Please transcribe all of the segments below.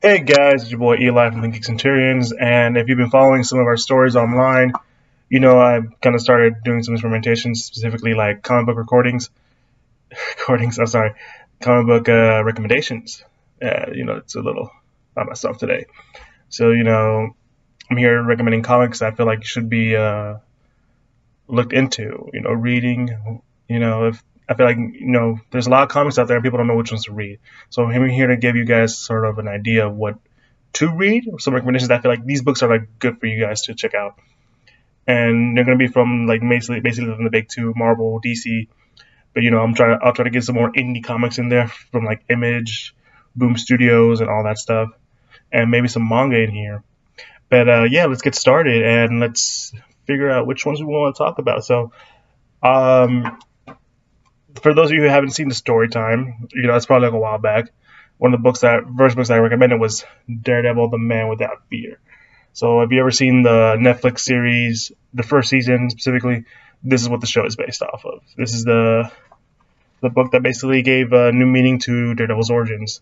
Hey guys, it's your boy Eli from The Geek Centurions, and if you've been following some of our stories online, you know I kind of started doing some experimentation, specifically like comic book recommendations. It's a little by myself today. So, I'm here recommending comics I feel like should be looked into, reading, if I feel like, there's a lot of comics out there and people don't know which ones to read. So I'm here to give you guys sort of an idea of what to read, some recommendations that I feel like these books are like good for you guys to check out. And they're going to be from like basically from the big two, Marvel, DC. But, I'll try to get some more indie comics in there from like Image, Boom Studios and all that stuff. And maybe some manga in here. But let's get started and let's figure out which ones we want to talk about. So, for those of you who haven't seen the story time, it's probably like a while back. One of the first books I recommended was Daredevil, The Man Without Fear. So if you ever seen the Netflix series, the first season specifically, this is what the show is based off of. This is the book that basically gave a new meaning to Daredevil's origins.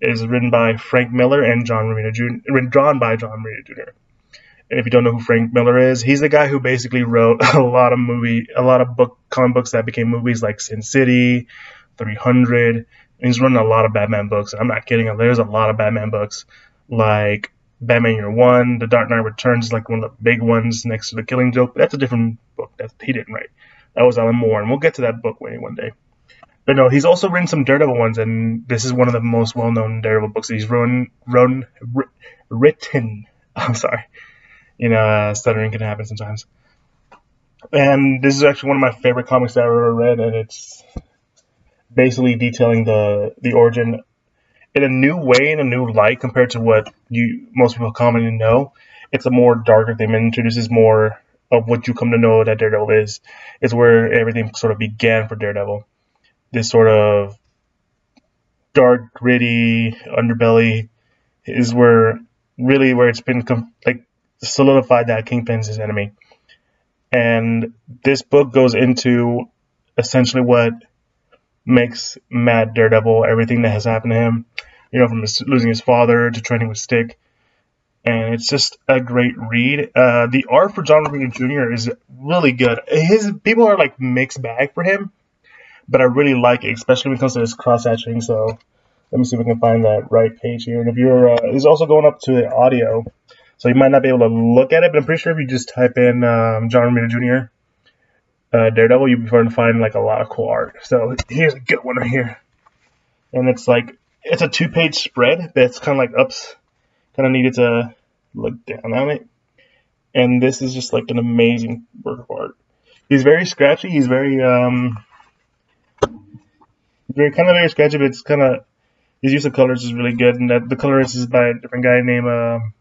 It is written by Frank Miller and drawn by John Romita Jr. And if you don't know who Frank Miller is, he's the guy who basically wrote comic books that became movies like Sin City, 300. And he's written a lot of Batman books. And I'm not kidding. There's a lot of Batman books like Batman Year One, The Dark Knight Returns, like one of the big ones next to The Killing Joke. That's a different book that he didn't write. That was Alan Moore. And we'll get to that book one day. But no, he's also written some Daredevil ones. And this is one of the most well-known Daredevil books that he's written. I'm sorry. Stuttering can happen sometimes. And this is actually one of my favorite comics that I've ever read, and it's basically detailing the origin in a new way, in a new light compared to what most people commonly know. It's a more darker thing. It introduces more of what you come to know that Daredevil is. It's where everything sort of began for Daredevil. This sort of dark, gritty underbelly is where it's been solidified that Kingpin's his enemy. And this book goes into essentially what makes Mad Daredevil, everything that has happened to him, from losing his father to training with Stick. And it's just a great read. The art for John Romita Jr. is really good. His people are like mixed bag for him, but I really like it, especially when it comes to this cross-hatching. So let me see if we can find that right page here. And if you're, it's also going up to the audio. So you might not be able to look at it, but I'm pretty sure if you just type in John Romita Jr. Daredevil, you'll be going to find like a lot of cool art. So here's a good one right here, and it's a 2-page spread, but it's kind of needed to look down on it. And this is just like an amazing work of art. He's very scratchy. He's very scratchy, but it's kind of his use of colors is really good, and the colorist is by a different guy named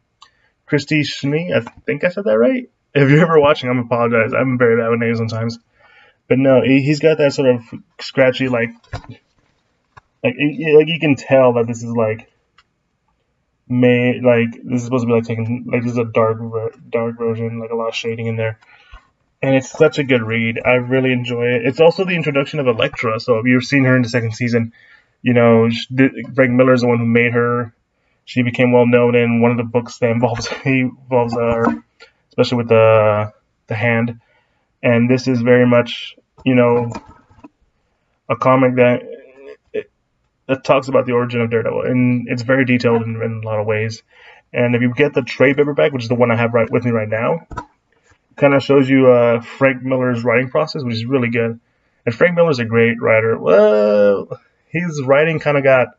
Christy Schnee, I think I said that right. If you're ever watching, I'm apologize. I'm very bad with names sometimes. But no, he's got that sort of scratchy, like you can tell that this is this is supposed to be this is a dark version, like a lot of shading in there. And it's such a good read. I really enjoy it. It's also the introduction of Elektra. So if you've seen her in the second season, Frank Miller is the one who made her. She became well known in one of the books that involves her, especially with the hand. And this is very much, a comic that talks about the origin of Daredevil, and it's very detailed in a lot of ways. And if you get the trade paperback, which is the one I have with me right now, kind of shows you Frank Miller's writing process, which is really good. And Frank Miller's a great writer. Well, his writing kind of got.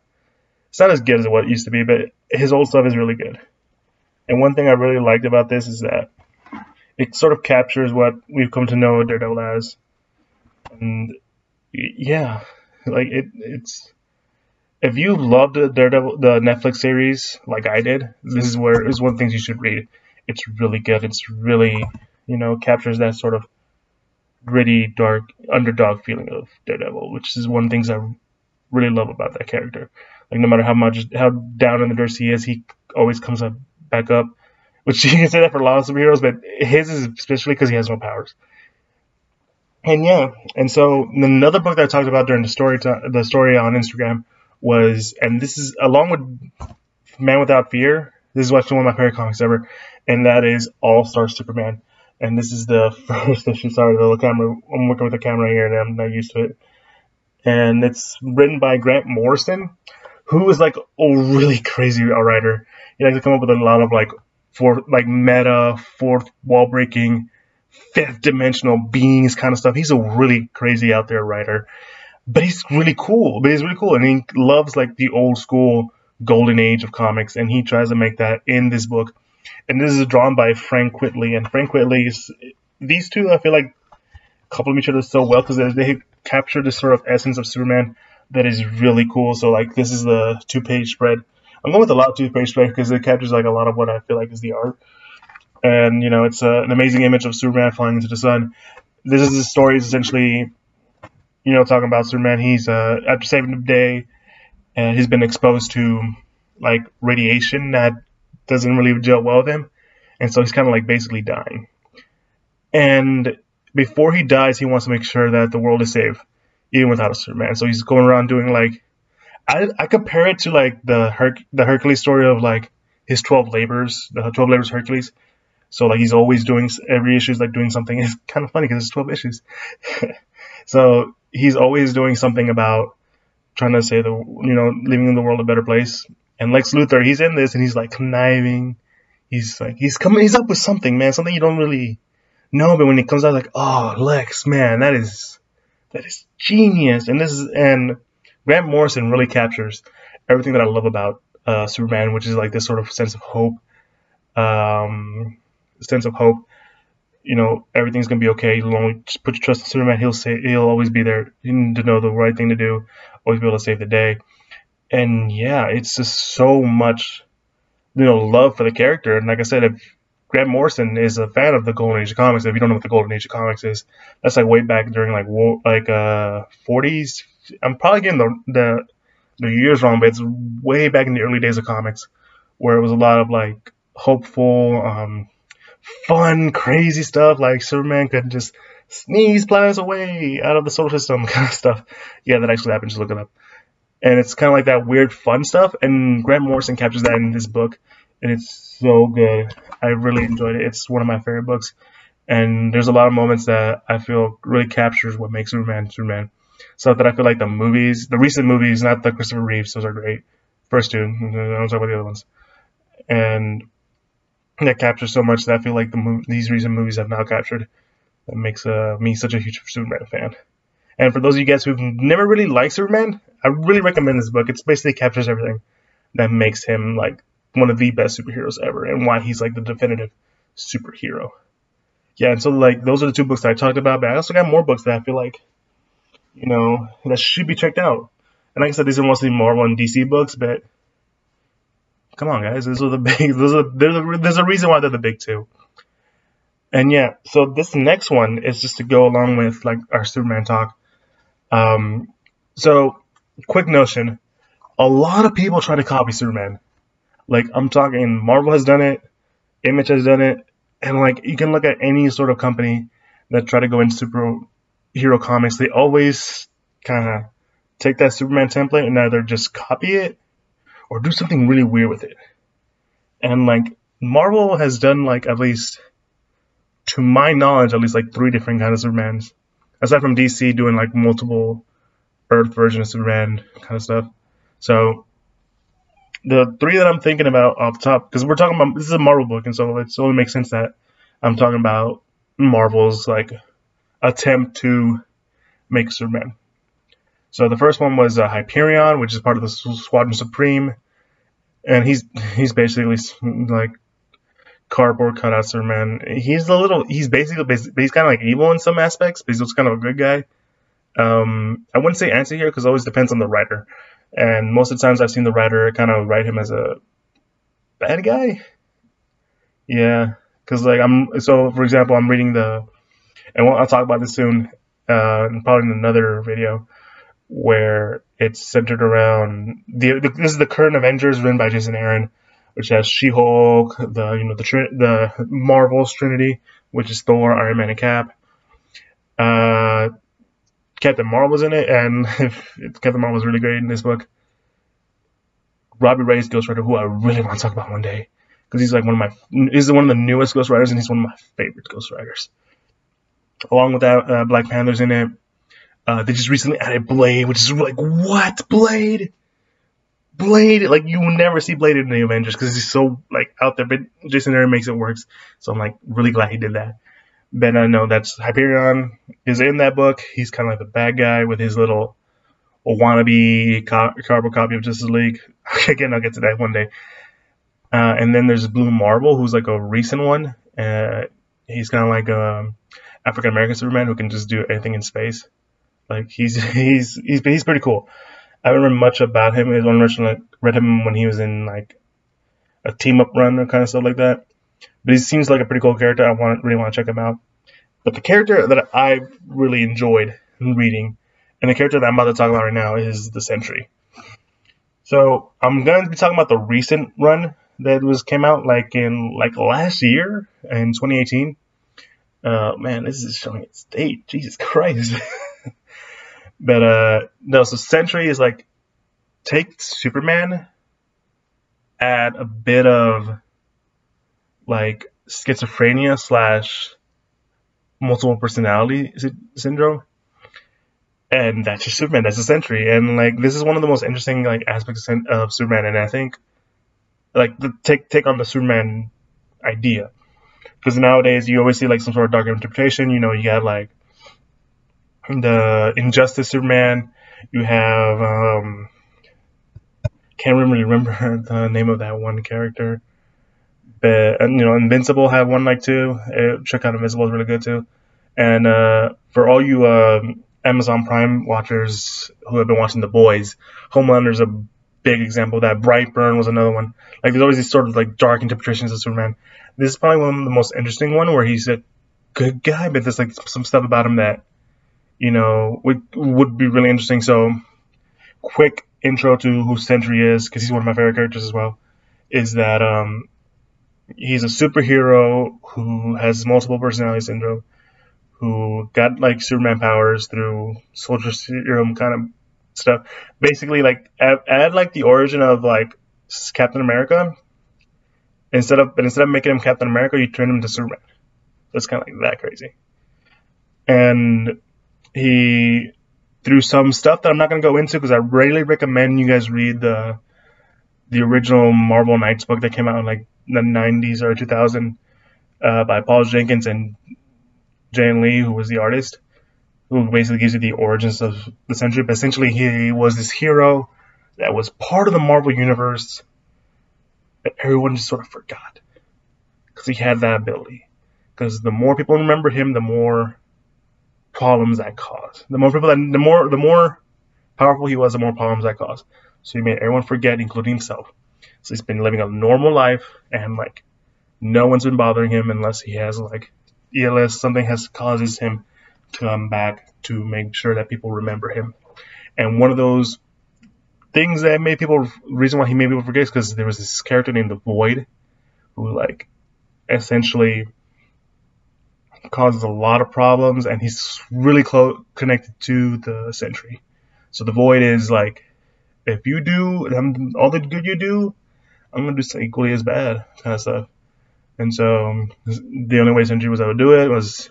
It's not as good as what it used to be, but his old stuff is really good. And one thing I really liked about this is that it sort of captures what we've come to know Daredevil as. And yeah, it's if you loved the Daredevil, the Netflix series, like I did, this is where it's one of the things you should read. It's really good. It's really, captures that sort of gritty, dark, underdog feeling of Daredevil, which is one of the things I really love about that character. Like no matter how down in the dirt he is, he always comes back up. Which you can say that for a lot of superheroes, but his is especially because he has no powers. And yeah, and so another book that I talked about during the story on Instagram was, and this is along with Man Without Fear. This is actually one of my favorite comics ever, and that is All-Star Superman. And this is the first issue. Sorry, the camera. I'm working with the camera here, and I'm not used to it. And it's written by Grant Morrison, who is like a really crazy writer. He likes to come up with a lot of meta, fourth wall breaking, fifth dimensional beings kind of stuff. He's a really crazy out there writer, but he's really cool. And he loves like the old school golden age of comics, and he tries to make that in this book. And this is drawn by Frank Quitely. And Frank Quitely, these two, I feel like, couple each other so well because they capture this sort of essence of Superman that is really cool. So, like, this is the 2-page spread. I'm going with a lot of 2-page spread because it captures, like, a lot of what I feel like is the art. And, you know, it's an amazing image of Superman flying into the sun. This is the story is essentially, you know, talking about Superman. He's, after saving the day, and he's been exposed to, like, radiation that doesn't really gel well with him, and so he's kind of like basically dying. And before he dies, he wants to make sure that the world is safe, even without a Superman. So he's going around doing like, I compare it to like the Hercules story of like his 12 labors, the 12 labors of Hercules. So like he's always doing, every issue is like doing something. It's kind of funny because it's 12 issues. So he's always doing something about trying to save the, you know, leaving the world a better place. And Lex Luthor, he's in this, and he's like conniving. He's like, he's up with something, man, something you don't really know. But when it comes out, like, oh, Lex, man, that is genius. And Grant Morrison really captures everything that I love about Superman, which is like this sort of sense of hope. You know, everything's gonna be okay. You'll only just put your trust in Superman. He'll always be there. You need to know the right thing to do. Always be able to save the day. And yeah, it's just so much, you know, love for the character. And like I said, if Grant Morrison is a fan of the Golden Age of Comics, if you don't know what the Golden Age of Comics is, that's like way back during like 40s. I'm probably getting the years wrong, but it's way back in the early days of comics, where it was a lot of like hopeful, fun, crazy stuff. Like Superman could just sneeze planets away out of the solar system kind of stuff. Yeah, that actually happened. Just look it up. And it's kind of like that weird, fun stuff. And Grant Morrison captures that in this book. And it's so good. I really enjoyed it. It's one of my favorite books. And there's a lot of moments that I feel really captures what makes Superman, Superman. So that I feel like the movies, the recent movies, not the Christopher Reeves. Those are great. First two. I don't talk about the other ones. And that captures so much that I feel like these recent movies have now captured. That makes me such a huge Superman fan. And for those of you guys who've never really liked Superman, I really recommend this book. It basically captures everything that makes him like one of the best superheroes ever, and why he's like the definitive superhero. Yeah, and so like those are the two books that I talked about, but I also got more books that I feel like, you know, that should be checked out. And like I said, these are mostly Marvel and DC books, but come on, guys, those are the big. There's a reason why they're the big two. And yeah, so this next one is just to go along with like our Superman talk. So, quick notion, a lot of people try to copy Superman. Like, I'm talking Marvel has done it, Image has done it, and like, you can look at any sort of company that try to go into superhero comics. They always kind of take that Superman template and either just copy it or do something really weird with it. And like, Marvel has done like, at least, to my knowledge, at least like 3 different kinds of Supermans. Aside from DC doing like multiple Earth version of Superman kind of stuff. So the 3 that I'm thinking about off the top, because we're talking about, this is a Marvel book, and so it only makes sense that I'm talking about Marvel's like attempt to make Superman. So the first one was Hyperion, which is part of the Squadron Supreme, and he's basically like cardboard cutout Superman. He's kind of like evil in some aspects, but he's also kind of a good guy. I wouldn't say anti-hero because it always depends on the writer, and most of the times I've seen the writer kind of write him as a bad guy. Yeah, because like for example, I'm reading and I'll talk about this soon, probably in another video, where it's centered around this is the current Avengers written by Jason Aaron, which has She-Hulk, the Marvel's Trinity, which is Thor, Iron Man, and Cap. Captain Marvel's in it, and Captain Marvel's really great in this book. Robbie Reyes' ghostwriter, who I really want to talk about one day, because he's like one of the newest ghostwriters, and he's one of my favorite ghostwriters. Along with that, Black Panther's in it. They just recently added Blade, which is like, what? Blade? Like, you will never see Blade in the Avengers because he's so, like, out there. But Jason Aaron makes it work. So I'm, like, really glad he did that. But I know that's Hyperion is in that book. He's kind of like the bad guy with his little wannabe carbon copy of Justice League. Again, I'll get to that one day. And then there's Blue Marvel, who's, like, a recent one. He's kind of like an African-American Superman who can just do anything in space. Like, he's pretty cool. I don't remember much about him. I only read him when he was in, like, a team-up run or kind of stuff like that. But he seems like a pretty cool character. I really want to check him out. But the character that I really enjoyed reading, and the character that I'm about to talk about right now, is the Sentry. So I'm going to be talking about the recent run that came out, like, in, like, last year, in 2018. Man, this is showing its date. Jesus Christ. But, so Sentry is, like, take Superman, add a bit of, like, schizophrenia / multiple personality syndrome, and that's your Superman, that's the Sentry. And, like, this is one of the most interesting, like, aspects of Superman, and I think, like, the take on the Superman idea. Because nowadays, you always see, like, some sort of dark interpretation, you know, you got, like, the Injustice Superman, you have, can't really remember the name of that one character, but, and, you know, Invincible had one, like, too. Check out Invincible, is really good too. And for all you Amazon Prime watchers who have been watching The Boys, Homelander's a big example of that. Brightburn was another one. Like, there's always these sort of, like, dark interpretations of Superman. This is probably one of the most interesting one, where he's a good guy, but there's, like, some stuff about him that, you know, would be really interesting. So, quick intro to who Sentry is, because he's one of my favorite characters as well, is that he's a superhero who has multiple personality syndrome, who got, like, Superman powers through soldier serum kind of stuff. Basically, like, add like the origin of, like, Captain America. Instead of making him Captain America, you turn him to Superman. That's kind of, like, that crazy. And he, through some stuff that I'm not going to go into, because I really recommend you guys read the original Marvel Knights book that came out in, like, the 90s or 2000 by Paul Jenkins and Jae Lee, who was the artist, who basically gives you the origins of the Sentry. But essentially, he was this hero that was part of the Marvel Universe that everyone just sort of forgot, because he had that ability. Because the more people remember him, the more problems that caused. The more powerful he was, the more problems that caused. So he made everyone forget, including himself. So he's been living a normal life, and, like, no one's been bothering him unless he has, like, ELS. Something has causes him to come back to make sure that people remember him. And one of those things that made people, reason why he made people forget, is because there was this character named The Void, who, like, essentially causes a lot of problems, and he's really connected to the Sentry. So the Void is, like, if you do all the good you do, I'm going to do something equally as bad, kind of stuff. And so the only way Sentry was able to do it was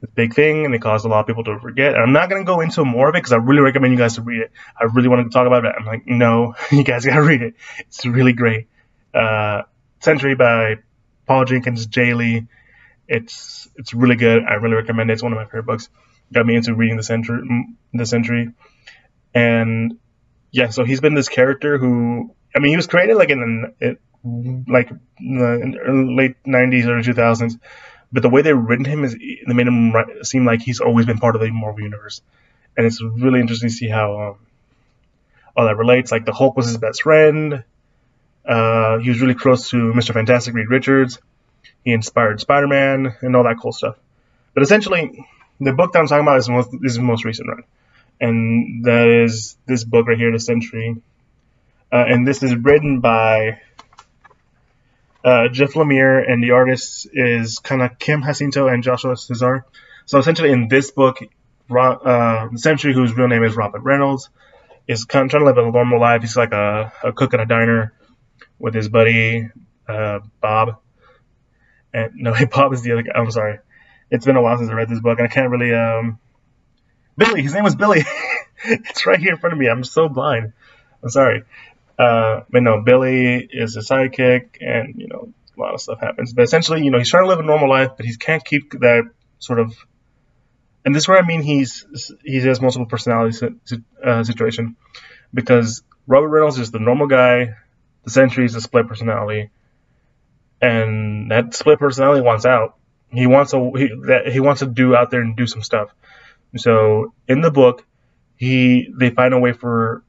this big thing, and it caused a lot of people to forget. And I'm not going to go into more of it, because I really recommend you guys to read it. I really wanted to talk about it. I'm like, no, you guys got to read it. It's really great. Sentry by Paul Jenkins, Jae Lee. It's really good. I really recommend it. It's one of my favorite books. Got me into reading the Sentry. And yeah, so he's been this character who, I mean, he was created, like, in the late 90s or 2000s, but the way they've written him is they made him seem like he's always been part of the Marvel Universe. And it's really interesting to see how all that relates. Like, the Hulk was his best friend. He was really close to Mr. Fantastic, Reed Richards. He inspired Spider-Man and all that cool stuff. But essentially, the book that I'm talking about is the most recent run. And that is this book right here, The Sentry. And this is written by Jeff Lemire, and the artist is kind of Kim Jacinto and Joshua Cesar. So essentially in this book, the Sentry, whose real name is Robert Reynolds, is kind of trying to live a normal life. He's like a cook at a diner with his buddy Bob. And no, Bob is the other guy. I'm sorry. It's been a while since I read this book, and I can't really. Billy. His name was Billy. It's right here in front of me. I'm so blind. I'm sorry. But no, Billy is a sidekick, and you know, a lot of stuff happens. But essentially, you know, he's trying to live a normal life, but he can't keep that sort of. And this is where I mean he has multiple personality situation, because Robert Reynolds is the normal guy, the Sentry is the split personality, and that split personality wants out. He wants to do out there and do some stuff. So in the book, they find a way for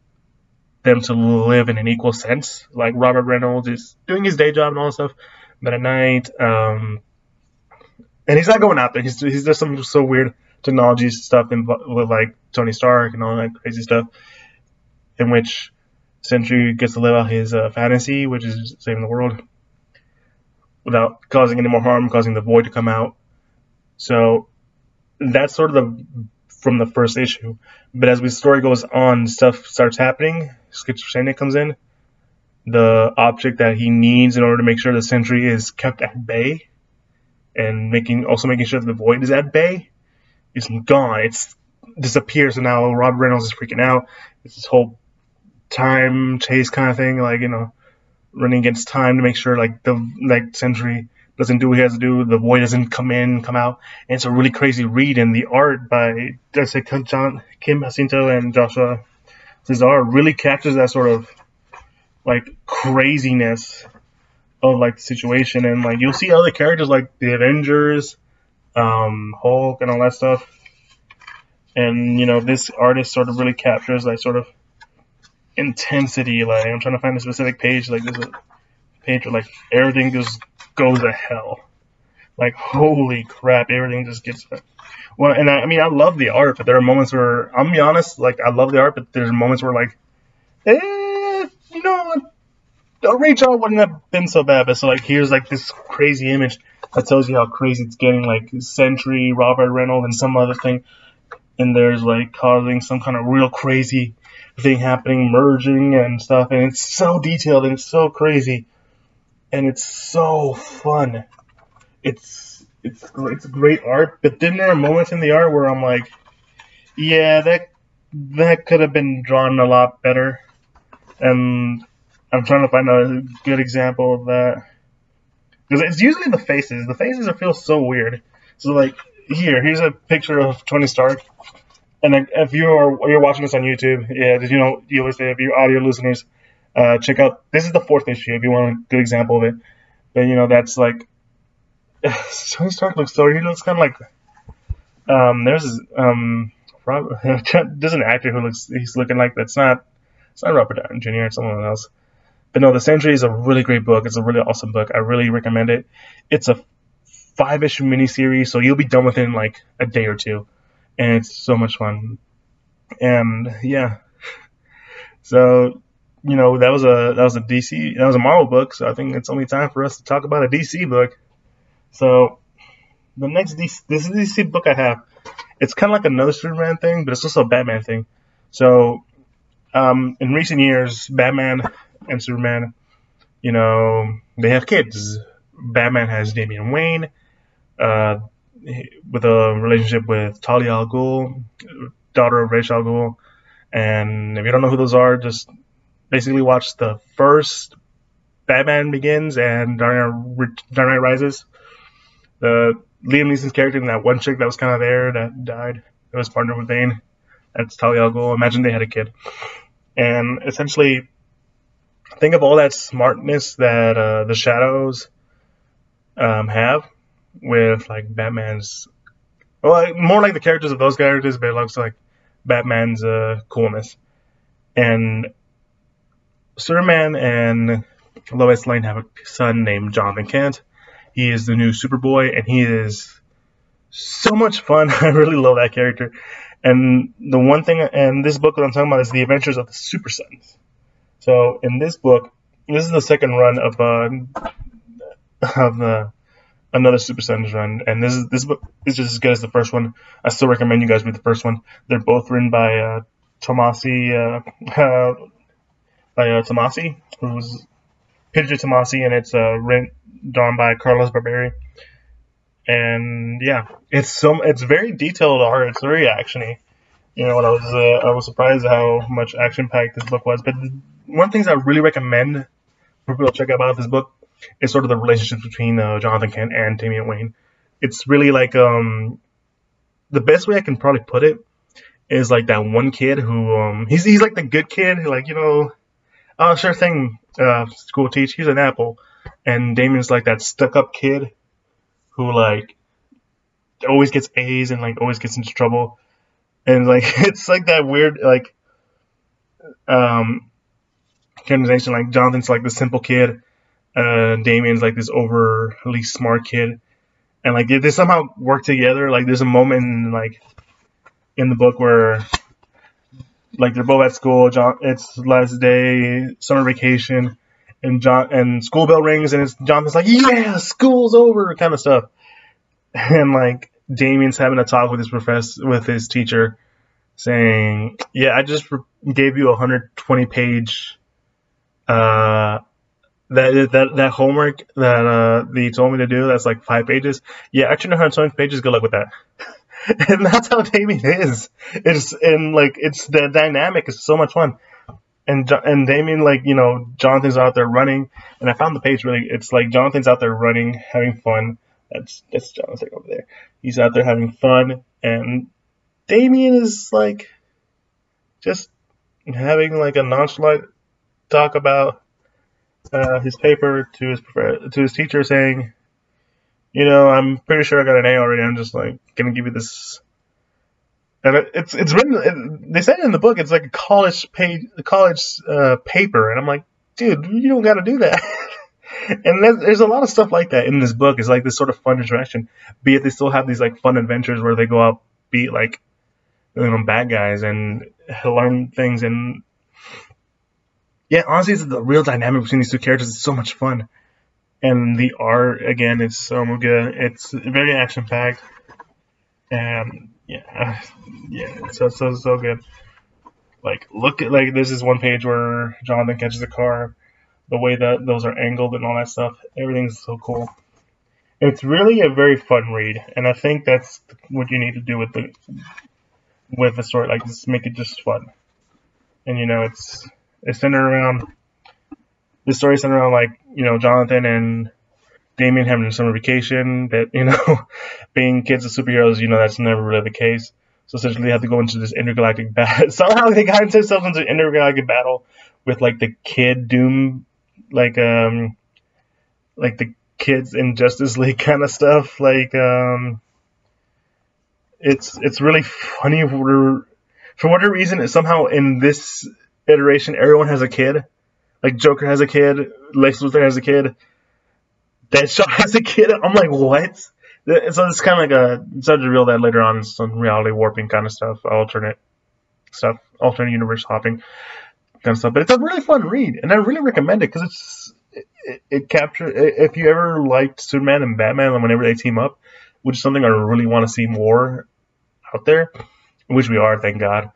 them to live in an equal sense. Like Robert Reynolds is doing his day job and all that stuff, but at night, and he's not going out there. He's there's some so weird technology stuff with like Tony Stark and all that crazy stuff, in which Sentry gets to live out his fantasy, which is saving the world without causing any more harm, causing the Void to come out. So that's sort of from the first issue. But as the story goes on, stuff starts happening. Schizophrenia comes in. The object that he needs in order to make sure the Sentry is kept at bay, and making sure that the Void is at bay, is gone. It's disappears, and now Rob Reynolds is freaking out. It's this whole time chase kind of thing, like, you know, running against time to make sure like Sentry doesn't do what he has to do, the Void doesn't come out. And it's a really crazy read, and the art by Kim Jacinto and Joshua Cesar really captures that sort of like craziness of like the situation. And like you'll see other characters like the Avengers, Hulk, and all that stuff. And you know, this artist sort of really captures that sort of intensity. Like, I'm trying to find a specific page. Like, there's a page where like everything just goes to hell. Like, holy crap, everything just gets. Well, and I mean, I love the art, but there are moments where I'm be honest. Like, I love the art, but there's moments where like, you know, a reach out wouldn't have been so bad. But so like, here's like this crazy image that tells you how crazy it's getting. Like Sentry, Robert Reynolds, and some other thing, and there's like causing some kind of real crazy thing happening, merging and stuff, and it's so detailed and it's so crazy and it's so fun. It's great art, but then there are moments in the art where I'm like, yeah, that could have been drawn a lot better. And I'm trying to find a good example of that, because it's usually the faces feel so weird. So like here's a picture of Tony Stark. And if you're watching this on YouTube, yeah, did you know, you always say, if you're audio listeners, check out, this is the fourth issue if you want a good example of it. But you know, that's like, Tony Stark looks so, he looks kind of like, there's there's an actor who he's looking like, it's not Robert Downey Jr., it's someone else. But no, The Sentry is a really great book. It's a really awesome book. I really recommend it. It's a 5-issue miniseries, so you'll be done within like a day or two. And it's so much fun. And yeah. So, you know, that was a Marvel book, so I think it's only time for us to talk about a DC book. So the next DC book I have, it's kinda like another Superman thing, but it's also a Batman thing. So in recent years, Batman and Superman, you know, they have kids. Batman has Damian Wayne, with a relationship with Talia al Ghul, daughter of Ra's al Ghul. And if you don't know who those are, just basically watch the first Batman Begins and Dark Knight Rises. Liam Neeson's character and that one chick that was kind of there that died, that was partnered with Bane. That's Talia al Ghul. Imagine they had a kid. And essentially, think of all that smartness that the Shadows have. With like Batman's, well, more like the characters of those characters, but it looks like Batman's coolness. And Superman and Lois Lane have a son named Jonathan Kent. He is the new Superboy, and he is so much fun. I really love that character. And the one thing, and this book that I'm talking about is The Adventures of the Super Sons. So in this book, this is the second run of another Super Sons run, and this book is just as good as the first one. I still recommend you guys read the first one. They're both written by Tomasi, who was Peter Tomasi, and it's drawn by Carlos Barberi. And yeah, it's very detailed art. It's very actiony. You know, and I was surprised how much action packed this book was. But one of the things I really recommend for people to check out about this book is sort of the relationship between Jonathan Kent and Damian Wayne. It's really like the best way I can probably put it is like that one kid who he's like the good kid who, like, you know, oh sure thing, school teach, here's an apple, and Damian's like that stuck up kid who like always gets A's and like always gets into trouble. And like it's like that weird like characterization, like Jonathan's like the simple kid, Damian's like this overly smart kid, and like they somehow work together. Like there's a moment in the book where like they're both at school, it's last day, summer vacation, and school bell rings, and it's Jonathan's like, yeah, school's over, kind of stuff. And like Damian's having a talk with his teacher, saying, yeah, I just gave you a 120-page that homework that they told me to do, that's like 5 pages. Yeah, I turned 120 pages, good luck with that. And that's how Damian is. It's the dynamic is so much fun. And Damian, like, you know, Jonathan's out there running, and I found the page really. It's like Jonathan's out there running, having fun. That's Jonathan over there. He's out there having fun, and Damian is like just having like a nonchalant talk about his paper to his teacher, saying, you know, I'm pretty sure I got an A already. I'm just like gonna give you this. And it's written. They said in the book it's like a college paper, and I'm like, dude, you don't got to do that. And there's a lot of stuff like that in this book. It's like this sort of fun interaction. Be it they still have these like fun adventures where they go out, beat like, you know, bad guys and learn things. And yeah, honestly, it's the real dynamic between these two characters. It's so much fun, and the art again is so good. It's very action packed. Yeah, so good. Like, look at, like, there's this one page where Jonathan catches a car, the way that those are angled and all that stuff. Everything's so cool. It's really a very fun read, and I think that's what you need to do with a story like this. Make it just fun, and you know, it's centered around the story, centered around, like, you know, Jonathan and Damian having a summer vacation, that, you know, being kids of superheroes, you know, that's never really the case. So essentially they have to go into this intergalactic battle. Somehow they got themselves into an intergalactic battle with like the kid Doom, like the kids in Justice League kind of stuff. Like it's really funny for whatever reason. Somehow in this iteration everyone has a kid. Like Joker has a kid, Lex Luthor has a kid, Deadshot has a kid. I'm like, what? So it's kind of like so to reveal that later on, some reality warping kind of stuff, alternate universe hopping kind of stuff. But it's a really fun read, and I really recommend it because it captures. If you ever liked Superman and Batman, and whenever they team up, which is something I really want to see more out there, which we are, thank God.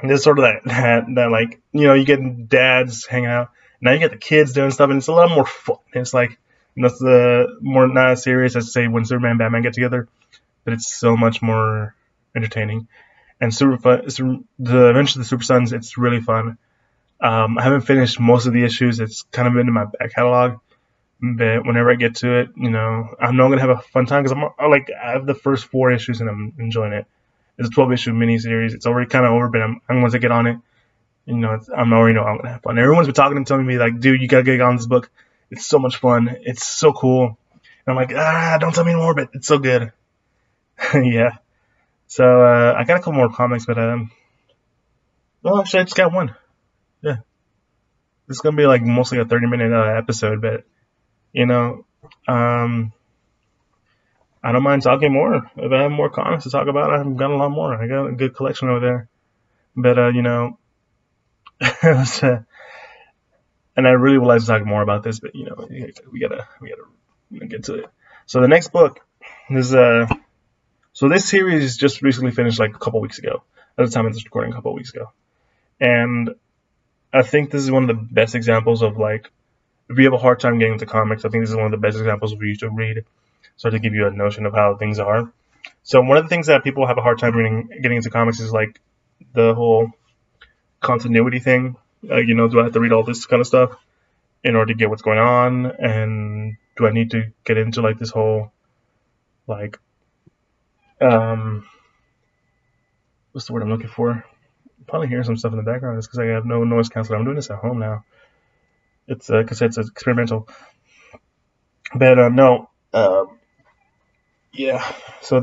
And there's sort of that like, you know, you get dads hanging out. Now you get the kids doing stuff, and it's a lot more fun. It's like, that's the more not as serious as, say, when Superman and Batman get together, but it's so much more entertaining. And super fun. The Adventures of the Super Sons, it's really fun. I haven't finished most of the issues. It's kind of been in my back catalog, but whenever I get to it, you know, I know I'm gonna have a fun time because I have the first 4 issues and I'm enjoying it. It's a 12-issue miniseries. It's already kind of over, but I'm going to get on it. You know, I'm already know I'm going to have fun. Everyone's been talking and telling me, like, dude, you got to get on this book. It's so much fun. It's so cool. And I'm like, don't tell me more, but it's so good. Yeah. So I got a couple more comics, but well, actually, I just got one. Yeah. It's going to be, like, mostly a 30-minute episode, but, you know, I don't mind talking more. If I have more comics to talk about, I've got a lot more. I got a good collection over there. But, you know, and I really would like to talk more about this, but, you know, we gotta get to it. So the next book is, so this series just recently finished like a couple weeks ago. at the time of this recording a couple of weeks ago. And I think this is one of the best examples of, like, if you have a hard time getting into comics, I think this is one of the best examples for you to read, so to give you a notion of how things are. So one of the things that people have a hard time reading, getting into comics is, like, the whole continuity thing. You know, do I have to read all this kind of stuff in order to get what's going on? And do I need to get into, like, this whole, like, what's the word I'm looking for? Probably hear some stuff in the background. It's because I have no noise canceling. I'm doing this at home now. It's because it's experimental. But yeah. So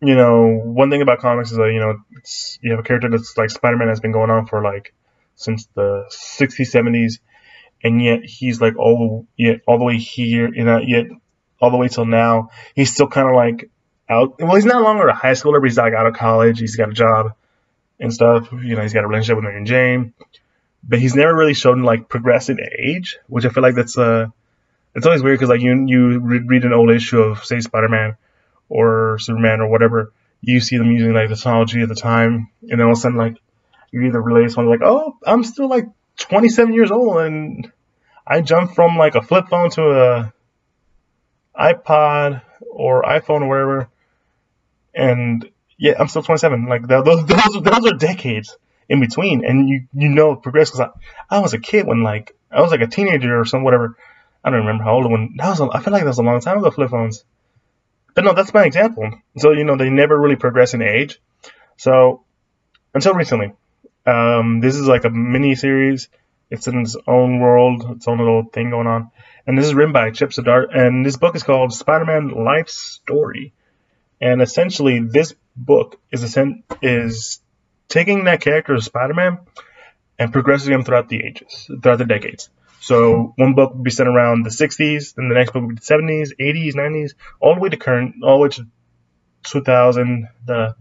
you know, one thing about comics is that, you know, it's, you have a character that's like Spider-Man that's been going on for like since the 60s, 70s, and yet he's like all the way here, you know, yet all the way till now. He's still kind of like out. Well, he's no longer a high schooler, but he's like out of college. He's got a job and stuff. You know, he's got a relationship with Mary Jane, but he's never really shown like progressive age, which I feel like that's it's always weird because like you read an old issue of say Spider-Man or Superman or whatever, you see them using like the technology at the time, and then all of a sudden like you read the latest one like, oh, I'm still like 27 years old and I jumped from like a flip phone to a iPod or iPhone or whatever, and yeah, I'm still 27. Like those are decades in between, and you know it progressed because I was a kid when like I was like a teenager or some whatever. I don't remember how old when that was. I feel like that was a long time ago, flip phones. But no, that's my example. So you know they never really progress in age. So until recently, this is like a mini series. It's in its own world, its own little thing going on, and this is written by Chip Zdarsky. And this book is called Spider-Man: Life Story. And essentially, this book is taking that character of Spider-Man and progressing him throughout the decades. So one book would be set around the 60s, then the next book would be the 70s, 80s, 90s, all the way to current, all the way to 2000, the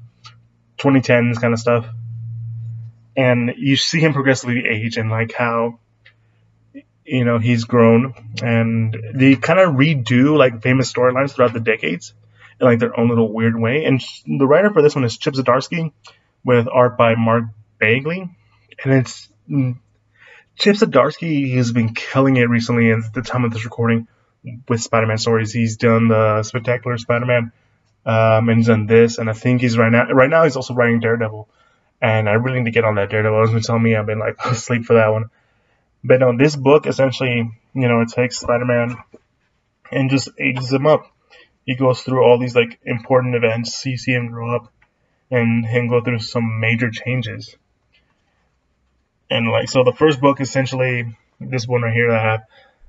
2010s kind of stuff. And you see him progressively age and like how, you know, he's grown. And they kind of redo like famous storylines throughout the decades. In like their own little weird way, and the writer for this one is Chip Zdarsky, with art by Mark Bagley, and it's Chip Zdarsky has been killing it recently. At the time of this recording, with Spider-Man stories, he's done the Spectacular Spider-Man, and he's done this, and I think he's right now he's also writing Daredevil, and I really need to get on that Daredevil. It's been telling me I've been like asleep for that one, but no, this book essentially, you know, it takes Spider-Man and just ages him up. He goes through all these like important events. You see him grow up, and him go through some major changes. And like so, the first book essentially, this one right here that I have,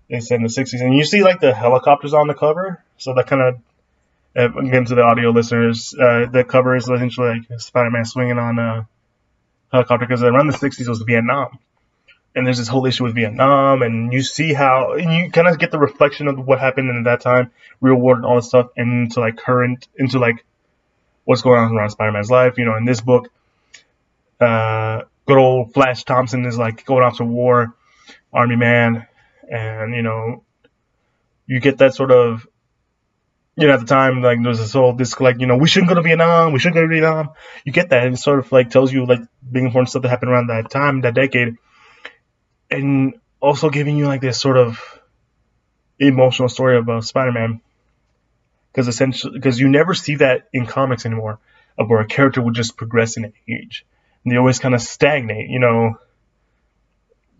is in the 60s, and you see like the helicopters on the cover. So that kind of, again to the audio listeners, the cover is essentially like Spider-Man swinging on a helicopter because around the 60s was Vietnam, and there's this whole issue with Vietnam, and you see how, and you kind of get the reflection of what happened in that time, real world and all this stuff, and into like current, into like what's going on around Spider-Man's life. You know, in this book, good old Flash Thompson is like going off to war, army man, and you know, you get that sort of, you know, at the time, like there's this whole, this like, you know, we shouldn't go to Vietnam, you get that, and it sort of like tells you like big important stuff that happened around that time, that decade. And also giving you like this sort of emotional story about Spider-Man, because essentially, because you never see that in comics anymore, of where a character would just progress in age. And they always kind of stagnate. You know,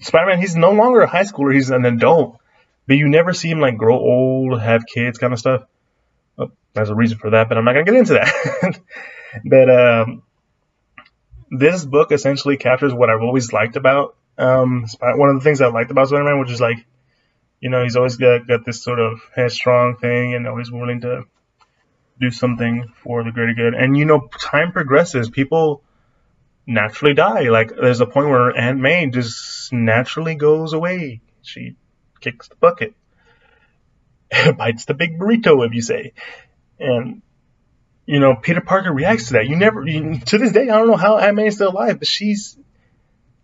Spider-Man, he's no longer a high schooler; he's an adult. But you never see him like grow old, have kids, kind of stuff. Well, there's a reason for that, but I'm not gonna get into that. But this book essentially captures what I've always liked about. One of the things I liked about Spider-Man, which is like, you know, he's always got this sort of headstrong thing and always willing to do something for the greater good. And, you know, time progresses. People naturally die. Like, there's a point where Aunt May just naturally goes away. She kicks the bucket. Bites the big burrito, if you say. And, you know, Peter Parker reacts to that. To this day, I don't know how Aunt May is still alive, but she's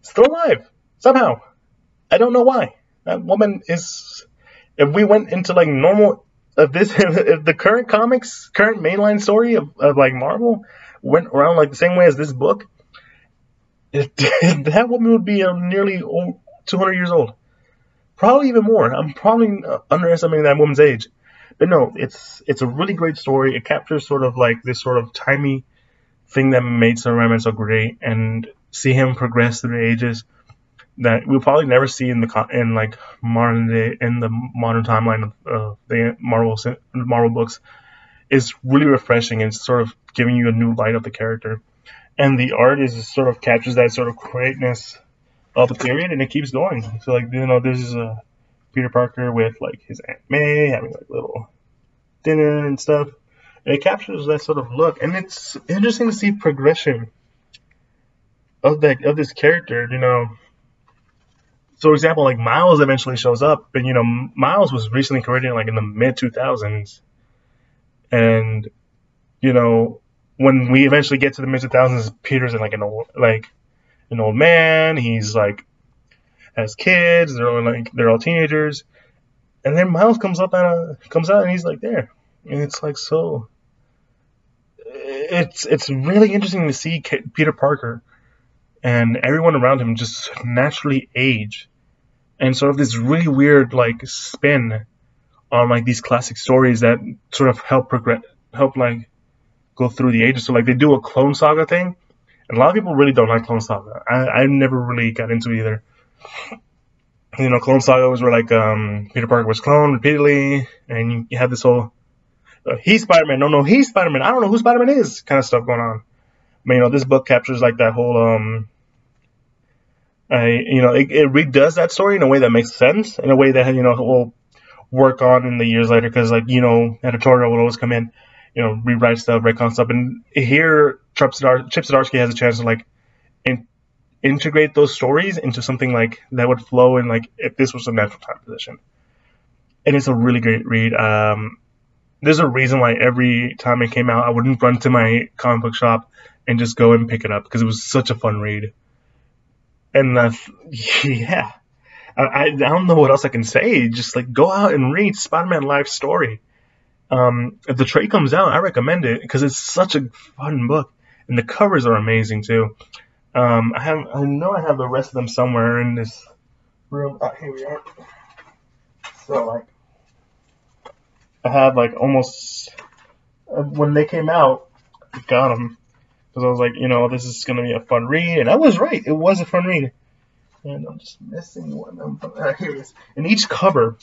still alive. Somehow. I don't know why. That woman is... If we went into, like, normal... If the current comics, current mainline story of like, Marvel, went around like the same way as this book, that woman would be nearly 200 years old. Probably even more. I'm probably underestimating that woman's age. But no, it's a really great story. It captures sort of like this sort of timey thing that made Spider-Man so great, and see him progress through the ages that we'll probably never see in the modern day, in the modern timeline of the Marvel books. It's really refreshing and sort of giving you a new light of the character. And the art is sort of captures that sort of greatness of the period, and it keeps going. So like, you know, this is a Peter Parker with like his Aunt May having like little dinner and stuff. And it captures that sort of look, and it's interesting to see progression of that, of this character, you know. So, for example, like Miles eventually shows up, and you know, Miles was recently created like in the mid 2000s, and you know, when we eventually get to the mid 2000s, Peter's in like an old man. He's like has kids. They're all teenagers, and then Miles comes out, and he's like there, and it's like so. It's really interesting to see Peter Parker and everyone around him just naturally age, and sort of this really weird like spin on like these classic stories that sort of help like go through the ages. So like they do a Clone Saga thing, and a lot of people really don't like Clone Saga. I never really got into it either. You know, Clone Saga was where like Peter Parker was cloned repeatedly, and you have this whole he's Spider-Man, no, he's Spider-Man, I don't know who Spider-Man is kind of stuff going on. But, you know, this book captures like that whole, it redoes that story in a way that makes sense, in a way that, you know, will work on in the years later, because like, you know, editorial would always come in, you know, rewrite stuff, retcon stuff, and here Chip Zdarsky has a chance to like integrate those stories into something like that would flow in like if this was a natural time position. And it's a really great read. There's a reason why every time it came out, I wouldn't run to my comic book shop and just go and pick it up, because it was such a fun read. And I don't know what else I can say. Just like go out and read Spider-Man Life Story. If the trade comes out, I recommend it because it's such a fun book, and the covers are amazing too. I know I have the rest of them somewhere in this room. Oh, here we are. So like, I have like almost when they came out, I got them because I was like, you know, this is gonna be a fun read, and I was right. It was a fun read, and I'm just missing one. Here it is. And each cover,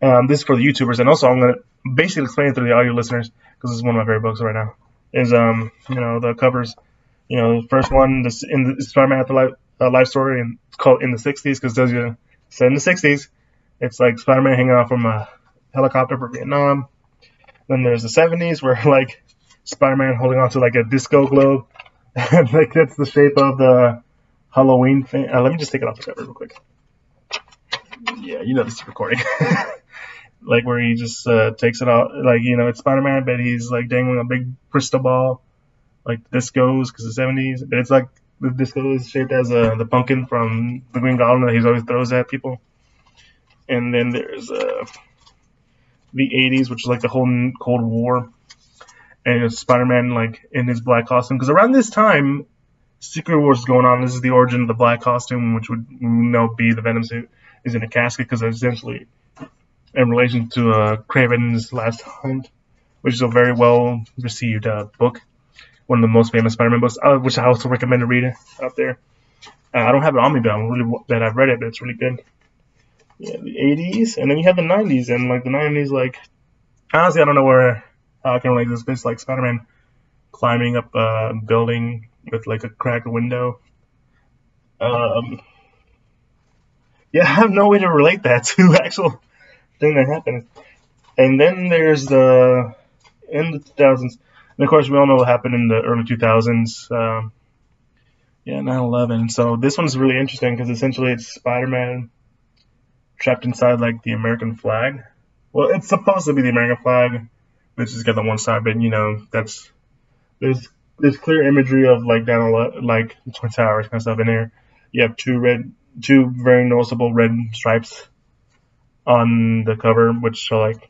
this is for the YouTubers, and also I'm gonna basically explain it to the audio listeners because this is one of my favorite books right now. Is you know, the covers, you know, the first one this in the Spider-Man Afterlife Life Story, and it's called In the '60s because it does set in the '60s. It's like Spider-Man hanging out from a helicopter for Vietnam. Then there's the 70s where like Spider-Man holding onto like a disco globe, and like that's the shape of the Halloween thing. Let me just take it off the cover real quick. Yeah, you know this is recording. Like where he just takes it out, like, you know, it's Spider-Man, but he's like dangling a big crystal ball, like discos because the 70s. But it's like the disco is shaped as the pumpkin from the Green Goblin that he always throws at people. And then there's the 80s, which is like the whole Cold War, and it's Spider-Man like in his black costume, because around this time Secret War is going on. This is the origin of the black costume, which would, you know, be the Venom suit is in a casket, because essentially in relation to Craven's Last Hunt, which is a very well received book, one of the most famous Spider-Man books, which I also recommend to read out there. I don't have it on me, but I'm really that I've read it, but it's really good. Yeah, the 80s, and then you have the 90s, and like the 90s, like honestly, I don't know where I can relate this, but it's like Spider-Man climbing up a building with like a cracked window. Yeah, I have no way to relate that to the actual thing that happened. And then there's the in the 2000s, and of course we all know what happened in the early 2000s. 9/11. So this one's really interesting because essentially it's Spider-Man trapped inside like the American flag. Well, it's supposed to be the American flag, which is got on one side, but you know, that's there's clear imagery of like down like the Twin Towers kind of stuff in there. You have two very noticeable red stripes on the cover, which are like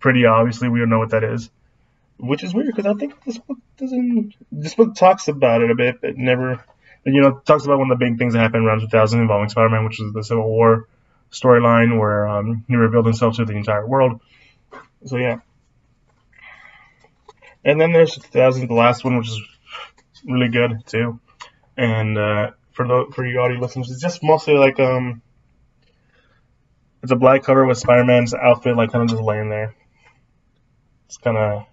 pretty obviously we don't know what that is. Which is weird because I think this book doesn't. This book talks about it a bit, but never. You know, talks about one of the big things that happened around 2000 involving Spider-Man, which was the Civil War storyline where he revealed himself to the entire world. So yeah. And then there's 2000, the last one, which is really good too. And for you audio listeners, it's just mostly like it's a black cover with Spider-Man's outfit like kind of just laying there. It's kind of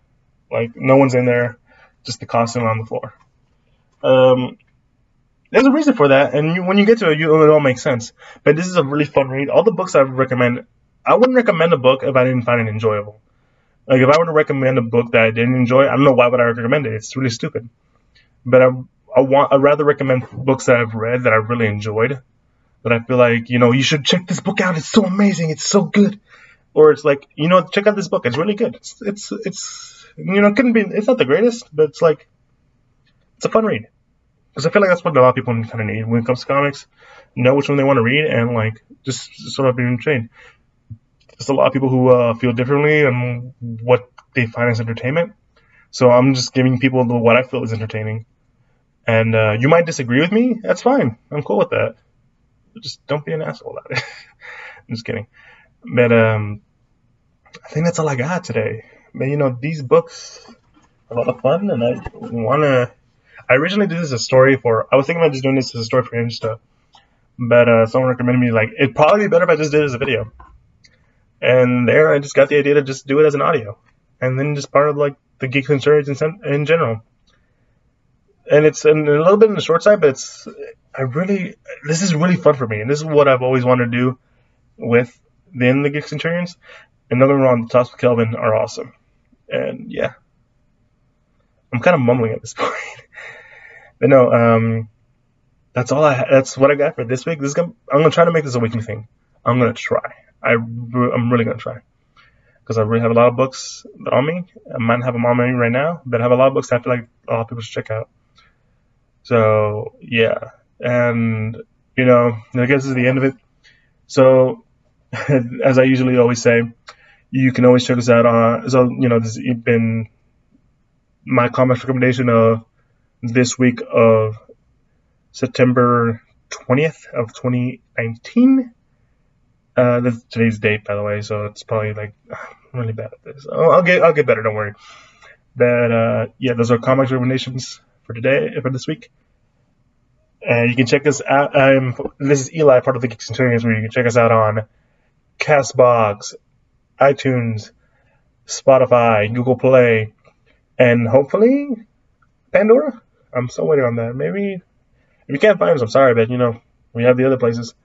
like no one's in there, just the costume on the floor. There's a reason for that, and when you get to it, it all makes sense. But this is a really fun read. All the books I would recommend, I wouldn't recommend a book if I didn't find it enjoyable. Like, if I were to recommend a book that I didn't enjoy, I don't know why would I recommend it. It's really stupid. But I'd rather recommend books that I've read that I really enjoyed, that I feel like, you know, you should check this book out. It's so amazing. It's so good. Or it's like, you know, check out this book. It's really good. It's you know, it's not the greatest, but it's like, it's a fun read. Because I feel like that's what a lot of people kind of need when it comes to comics. Know which one they want to read and, like, just sort of be entertained. There's a lot of people who feel differently and what they find as entertainment. So I'm just giving people what I feel is entertaining. And you might disagree with me. That's fine. I'm cool with that. But just don't be an asshole about it. I'm just kidding. But I think that's all I got today. But, you know, these books are a lot of fun, and I want to... I originally did this as a story for... I was thinking about just doing this as a story for Insta. But someone recommended me, like, it'd probably be better if I just did it as a video. And there, I just got the idea to just do it as an audio. And then just part of, like, the Geek Centurions in general. And it's a little bit on the short side, but it's... This is really fun for me. And this is what I've always wanted to do within the Geek Centurions. And nothing wrong, the talks with Kelvin are awesome. And, yeah. I'm kind of mumbling at this point. But no, that's all. That's what I got for this week. I'm gonna try to make this a weekly thing. I'm gonna try. I'm really gonna try because I really have a lot of books on me. I might have them on me right now, but I have a lot of books that I feel like a lot of people should check out. So yeah, and you know, I guess this is the end of it. So as I usually always say, you can always check us out on. So you know, this has been my comic recommendation of. This week of September 20th of 2019. That's today's date, by the way, so it's probably like I'm really bad at this. I'll get better. Don't worry. But yeah, those are comic recommendations for today for this week. And you can check us out. This is Eli, part of the Geek Centurions, where you can check us out on Castbox, iTunes, Spotify, Google Play, and hopefully. Pandora? I'm still waiting on that. Maybe if you can't find us, I'm sorry, but you know, we have the other places.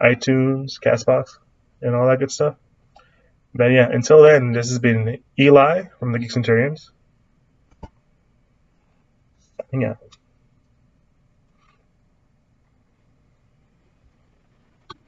iTunes, Castbox, and all that good stuff. But yeah, until then, this has been Eli from the Geek Centurions. Hang out.